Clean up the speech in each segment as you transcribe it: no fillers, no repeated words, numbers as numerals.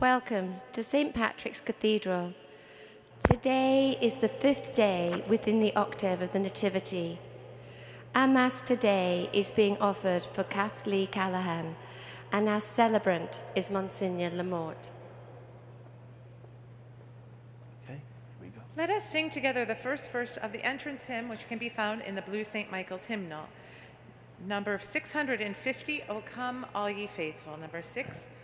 Welcome to St. Patrick's Cathedral. Today is the fifth day within the octave of the Nativity. Our Mass today is being offered for Kathleen Lee Callaghan, and our celebrant is Monsignor LaMorte. Okay, here we go. Let us sing together the first verse of the entrance hymn, which can be found in the blue St. Michael's hymnal. Number 650, O Come All Ye Faithful, number 650.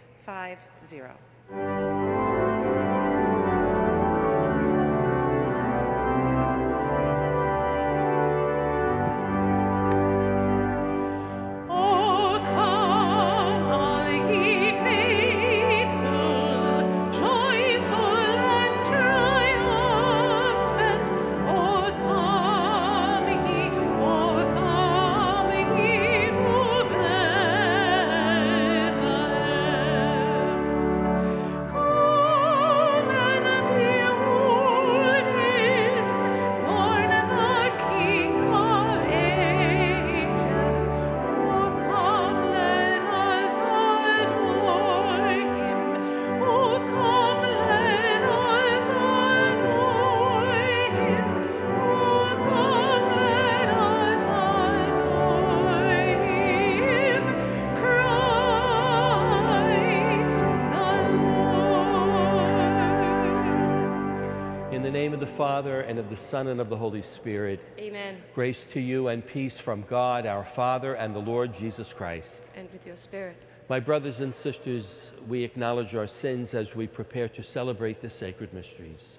Father, and of the Son, and of the Holy Spirit. Amen. Grace to you and peace from God, our Father, and the Lord Jesus Christ. And with your spirit. My brothers and sisters, we acknowledge our sins as we prepare to celebrate the sacred mysteries.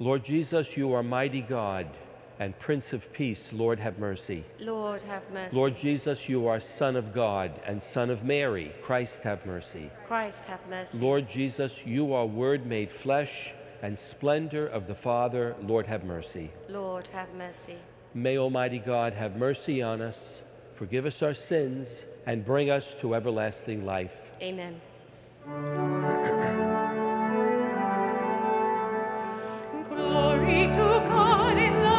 Lord Jesus, you are mighty God and Prince of Peace. Lord, have mercy. Lord, have mercy. Lord Jesus, you are Son of God and Son of Mary. Christ, have mercy. Christ, have mercy. Lord Jesus, you are Word made flesh and splendor of the Father. Lord, have mercy. Lord, have mercy. May Almighty God have mercy on us, forgive us our sins, and bring us to everlasting life. Amen. Glory to God in the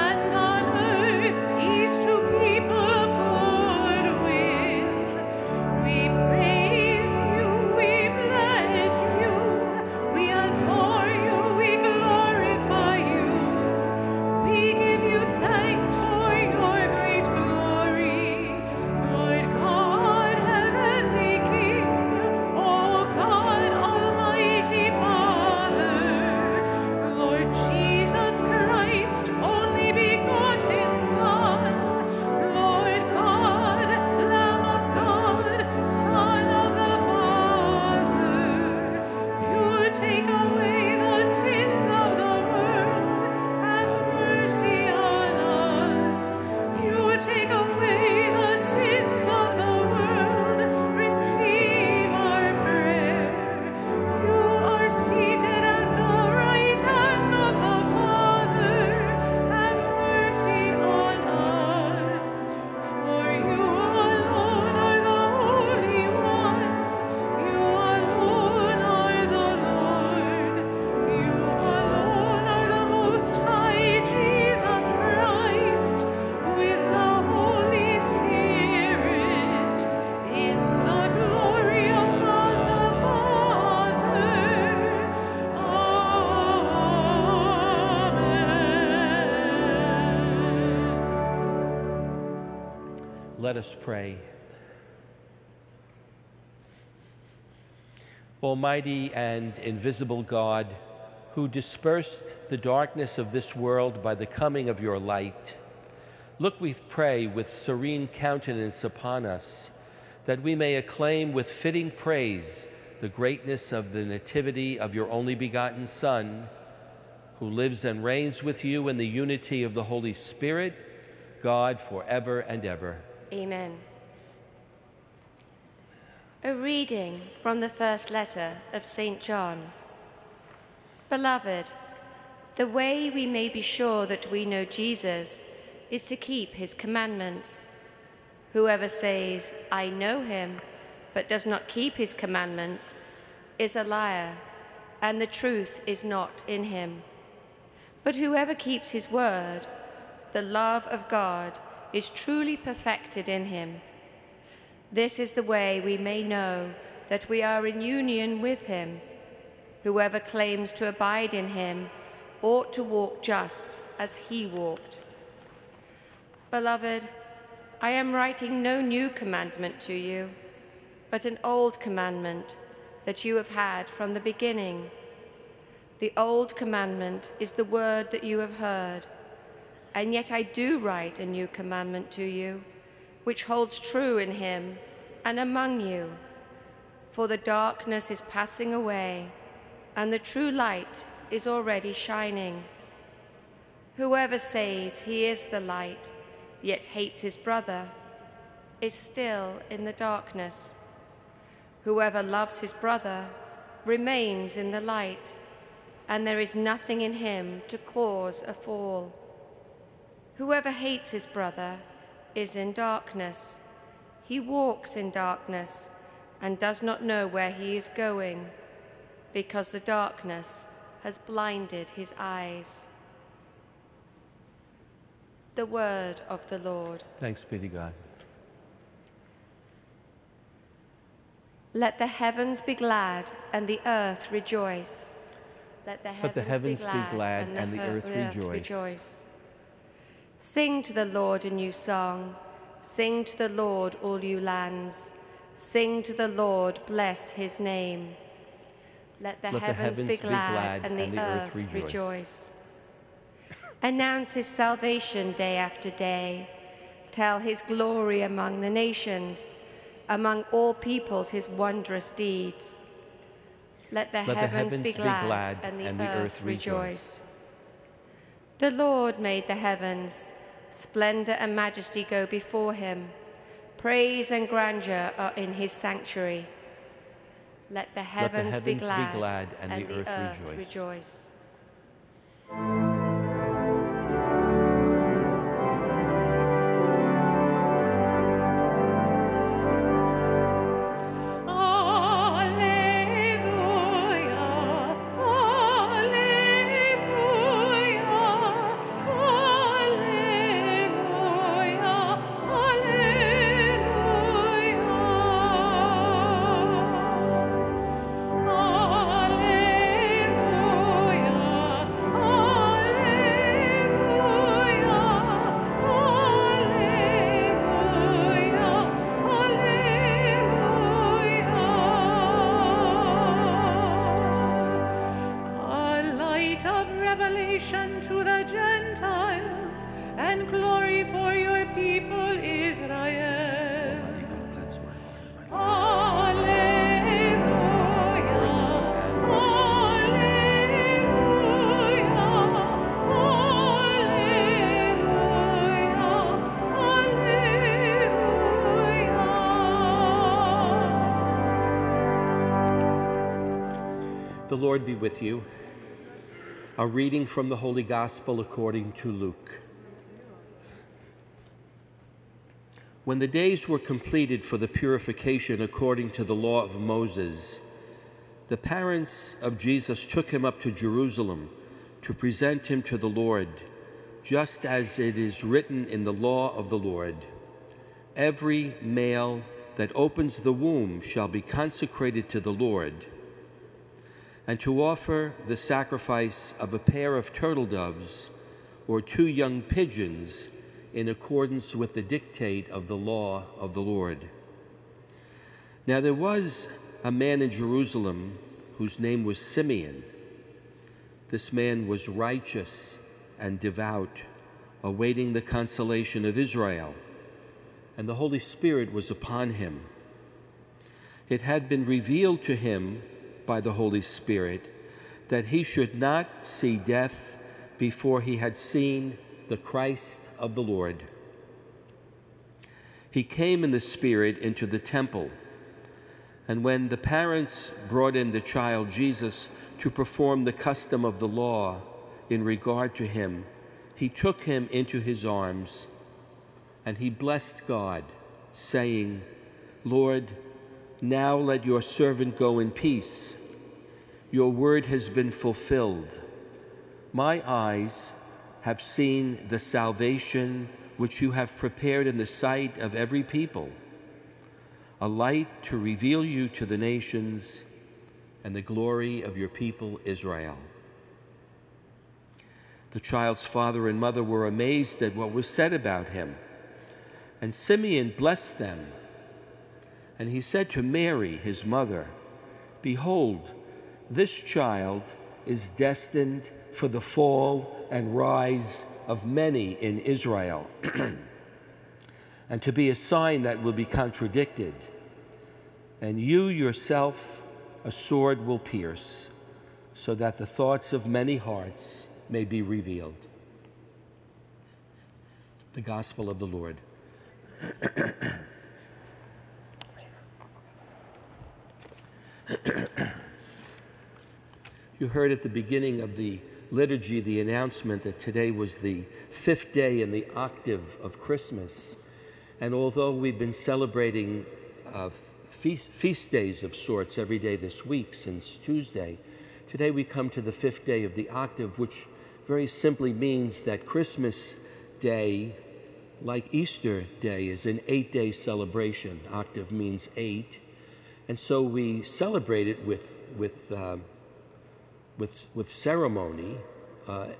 and on earth peace to people of good will. We praise you, we bless you, we adore you, we glorify you, we give you thanks for your great glory. Lord God, heavenly King, O God, almighty Father, Lord Jesus, only begotten Son, Lord God, Lamb of God, Son of the Father, you take away the sins of the world, have mercy on us. You take away the sins of the world, receive our prayer. You are seated at the right hand of the Father. Let us pray. Almighty and invisible God, who dispersed the darkness of this world by the coming of your light, look, we pray, with serene countenance upon us, that we may acclaim with fitting praise the greatness of the nativity of your only begotten Son, who lives and reigns with you in the unity of the Holy Spirit, God, forever and ever. Amen. A reading from the first letter of St. John. Beloved, the way we may be sure that we know Jesus is to keep his commandments. Whoever says, "I know him," but does not keep his commandments, is a liar, and the truth is not in him. But whoever keeps his word, the love of God is truly perfected in him. This is the way we may know that we are in union with him. Whoever claims to abide in him ought to walk just as he walked. Beloved, I am writing no new commandment to you, but an old commandment that you have had from the beginning. The old commandment is the word that you have heard, and yet I do write a new commandment to you, which holds true in him and among you. For the darkness is passing away, and the true light is already shining. Whoever says he is the light, yet hates his brother, is still in the darkness. Whoever loves his brother remains in the light, and there is nothing in him to cause a fall. Whoever hates his brother is in darkness. He walks in darkness and does not know where he is going, because the darkness has blinded his eyes. The word of the Lord. Thanks be to God. Let the heavens be glad and the earth rejoice. Let the heavens be glad and the earth rejoice. Sing to the Lord a new song. Sing to the Lord, all you lands. Sing to the Lord, bless his name. Let the heavens be glad and the earth rejoice. Announce his salvation day after day. Tell his glory among the nations, among all peoples his wondrous deeds. Let the heavens be glad and the earth rejoice. The Lord made the heavens. Splendor and majesty go before him. Praise and grandeur are in his sanctuary. Let the heavens be glad and the earth rejoice. The Lord be with you. A reading from the Holy Gospel according to Luke. When the days were completed for the purification according to the law of Moses, the parents of Jesus took him up to Jerusalem to present him to the Lord, just as it is written in the law of the Lord. Every male that opens the womb shall be consecrated to the Lord, and to offer the sacrifice of a pair of turtle doves or two young pigeons in accordance with the dictate of the law of the Lord. Now there was a man in Jerusalem whose name was Simeon. This man was righteous and devout, awaiting the consolation of Israel, and the Holy Spirit was upon him. It had been revealed to him by the Holy Spirit that he should not see death before he had seen the Christ of the Lord. He came in the Spirit into the temple, and when the parents brought in the child Jesus to perform the custom of the law in regard to him, he took him into his arms, and he blessed God, saying, Lord, now let your servant go in peace. Your word has been fulfilled. My eyes have seen the salvation which you have prepared in the sight of every people, a light to reveal you to the nations and the glory of your people Israel. The child's father and mother were amazed at what was said about him. And Simeon blessed them. And he said to Mary, his mother, "Behold, this child is destined for the fall and rise of many in Israel, and to be a sign that will be contradicted. And you yourself a sword will pierce, so that the thoughts of many hearts may be revealed." The Gospel of the Lord. You heard at the beginning of the liturgy the announcement that today was the fifth day in the octave of Christmas. And although we've been celebrating feast days of sorts every day this week since Tuesday, today we come to the fifth day of the octave, which very simply means that Christmas Day, like Easter Day, is an 8-day celebration. Octave means 8. And so we celebrate it with ceremony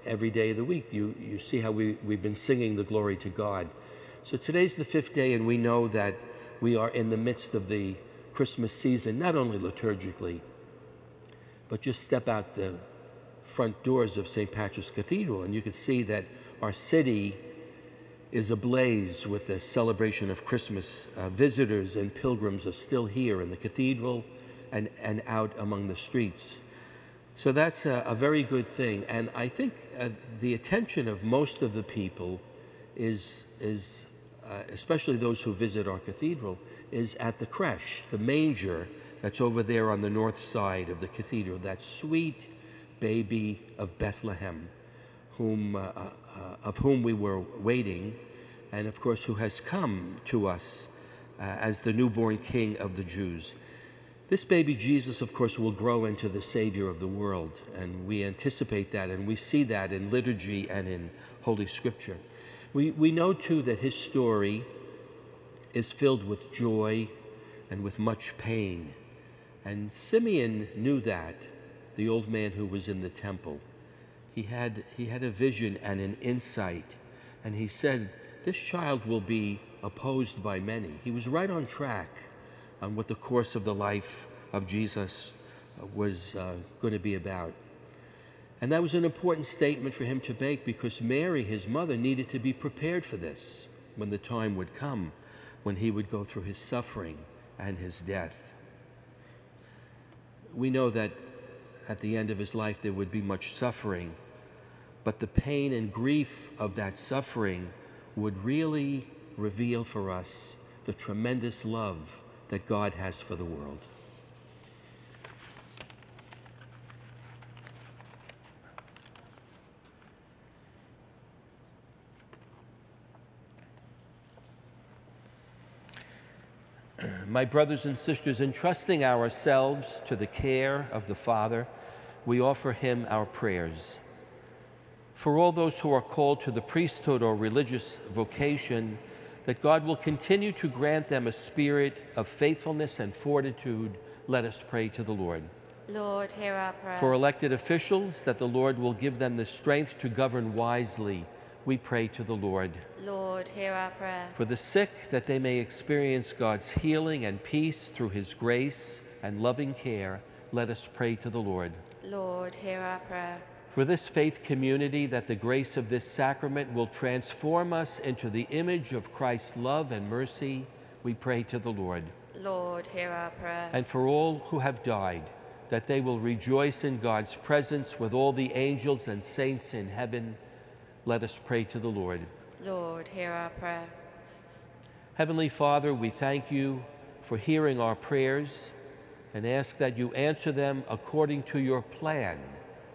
every day of the week. You see how we've been singing the glory to God. So today's the fifth day, and we know that we are in the midst of the Christmas season, not only liturgically, but just step out the front doors of St. Patrick's Cathedral, and you can see that our city is ablaze with the celebration of Christmas. Visitors and pilgrims are still here in the cathedral and out among the streets. So that's a very good thing. And I think the attention of most of the people is especially those who visit our cathedral, is at the creche, the manger that's over there on the north side of the cathedral, that sweet baby of Bethlehem, of whom we were waiting, and of course who has come to us as the newborn King of the Jews. This baby Jesus, of course, will grow into the Savior of the world, and we anticipate that, and we see that in liturgy and in Holy Scripture. We know, too, that his story is filled with joy and with much pain. And Simeon knew that, the old man who was in the temple. He had a vision and an insight, and he said, this child will be opposed by many. He was right on track on what the course of the life of Jesus was going to be about. And that was an important statement for him to make, because Mary, his mother, needed to be prepared for this when the time would come, when he would go through his suffering and his death. We know that at the end of his life there would be much suffering, but the pain and grief of that suffering would really reveal for us the tremendous love that God has for the world. My brothers and sisters, entrusting ourselves to the care of the Father, we offer him our prayers. For all those who are called to the priesthood or religious vocation, that God will continue to grant them a spirit of faithfulness and fortitude, let us pray to the Lord. Lord, hear our prayer. For elected officials, that the Lord will give them the strength to govern wisely, we pray to the Lord. Lord, hear our prayer. For the sick, that they may experience God's healing and peace through his grace and loving care, let us pray to the Lord. Lord, hear our prayer. For this faith community, that the grace of this sacrament will transform us into the image of Christ's love and mercy, we pray to the Lord. Lord, hear our prayer. And for all who have died, that they will rejoice in God's presence with all the angels and saints in heaven, let us pray to the Lord. Lord, hear our prayer. Heavenly Father, we thank you for hearing our prayers and ask that you answer them according to your plan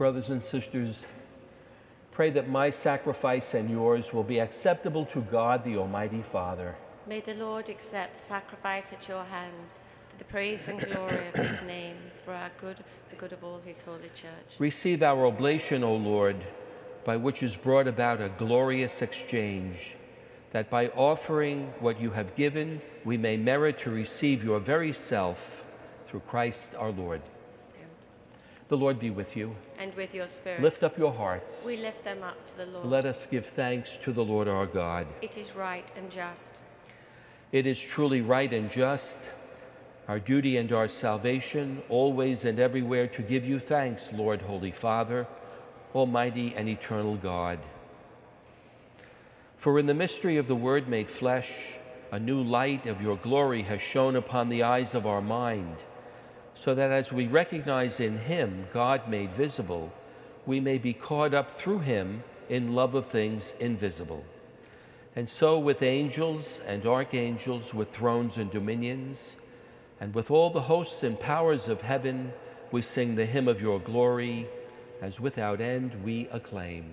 Brothers and sisters, pray that my sacrifice and yours will be acceptable to God, the Almighty Father. May the Lord accept sacrifice at your hands for the praise and glory of his name, for our good, the good of all his holy church. Receive our oblation, O Lord, by which is brought about a glorious exchange, that by offering what you have given, we may merit to receive your very self through Christ our Lord. The Lord be with you. And with your spirit. Lift up your hearts. We lift them up to the Lord. Let us give thanks to the Lord our God. It is right and just. It is truly right and just, our duty and our salvation, always and everywhere to give you thanks, Lord, Holy Father, Almighty and eternal God. For in the mystery of the Word made flesh, a new light of your glory has shone upon the eyes of our mind, so that as we recognize in him God made visible, we may be caught up through him in love of things invisible. And so with angels and archangels, with thrones and dominions, and with all the hosts and powers of heaven, we sing the hymn of your glory, as without end we acclaim.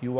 You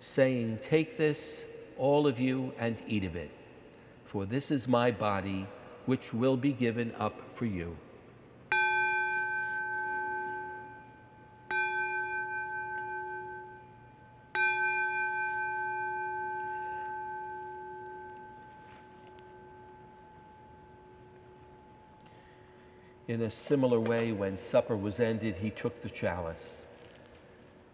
saying, "Take this, all of you, and eat of it, for this is my body, which will be given up for you." In a similar way, when supper was ended, he took the chalice,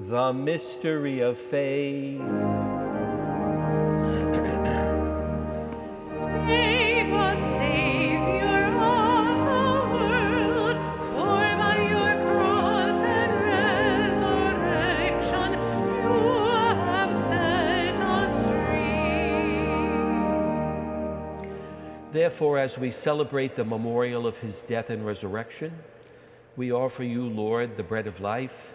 The mystery of faith. Save us, Savior of the world, for by your cross and resurrection you have set us free. Therefore, as we celebrate the memorial of his death and resurrection, we offer you, Lord, the bread of life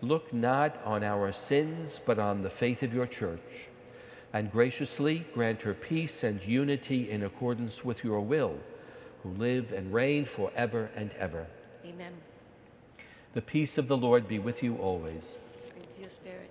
look not on our sins, but on the faith of your church, and graciously grant her peace and unity in accordance with your will, who live and reign forever and ever. Amen. The peace of the Lord be with you always. And with your spirit.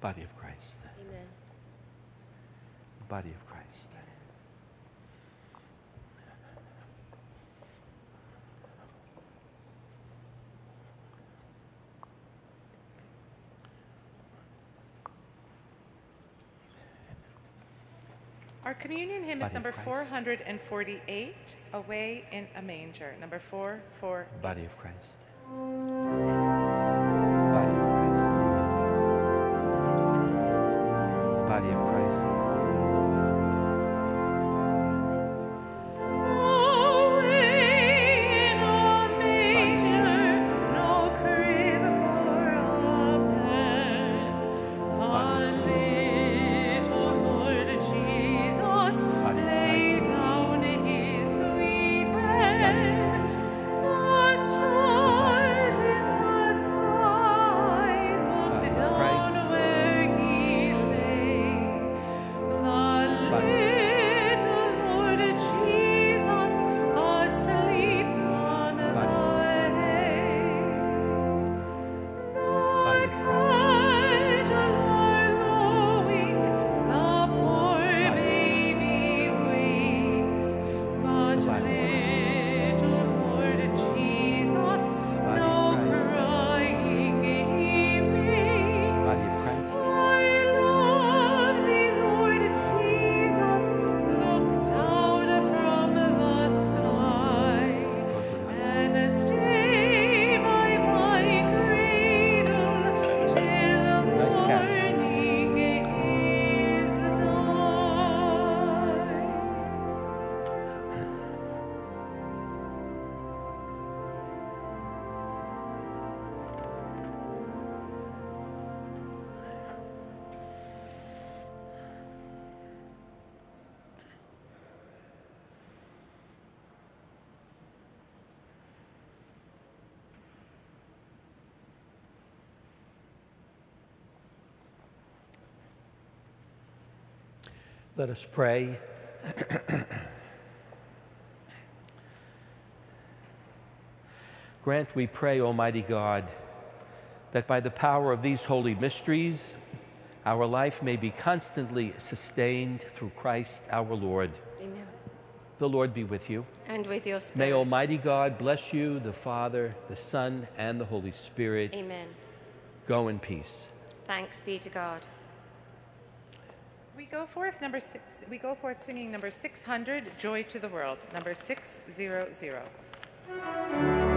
Body of Christ. Amen. Body of Christ. Our communion hymn is number 448, Away in a Manger, number 448. Body of Christ. Lord, Let us pray. Grant, we pray, Almighty God, that by the power of these holy mysteries, our life may be constantly sustained through Christ our Lord. Amen. The Lord be with you. And with your spirit. May Almighty God bless you, the Father, the Son, and the Holy Spirit. Amen. Go in peace. Thanks be to God. We go forth singing number 600, Joy to the World, number 600.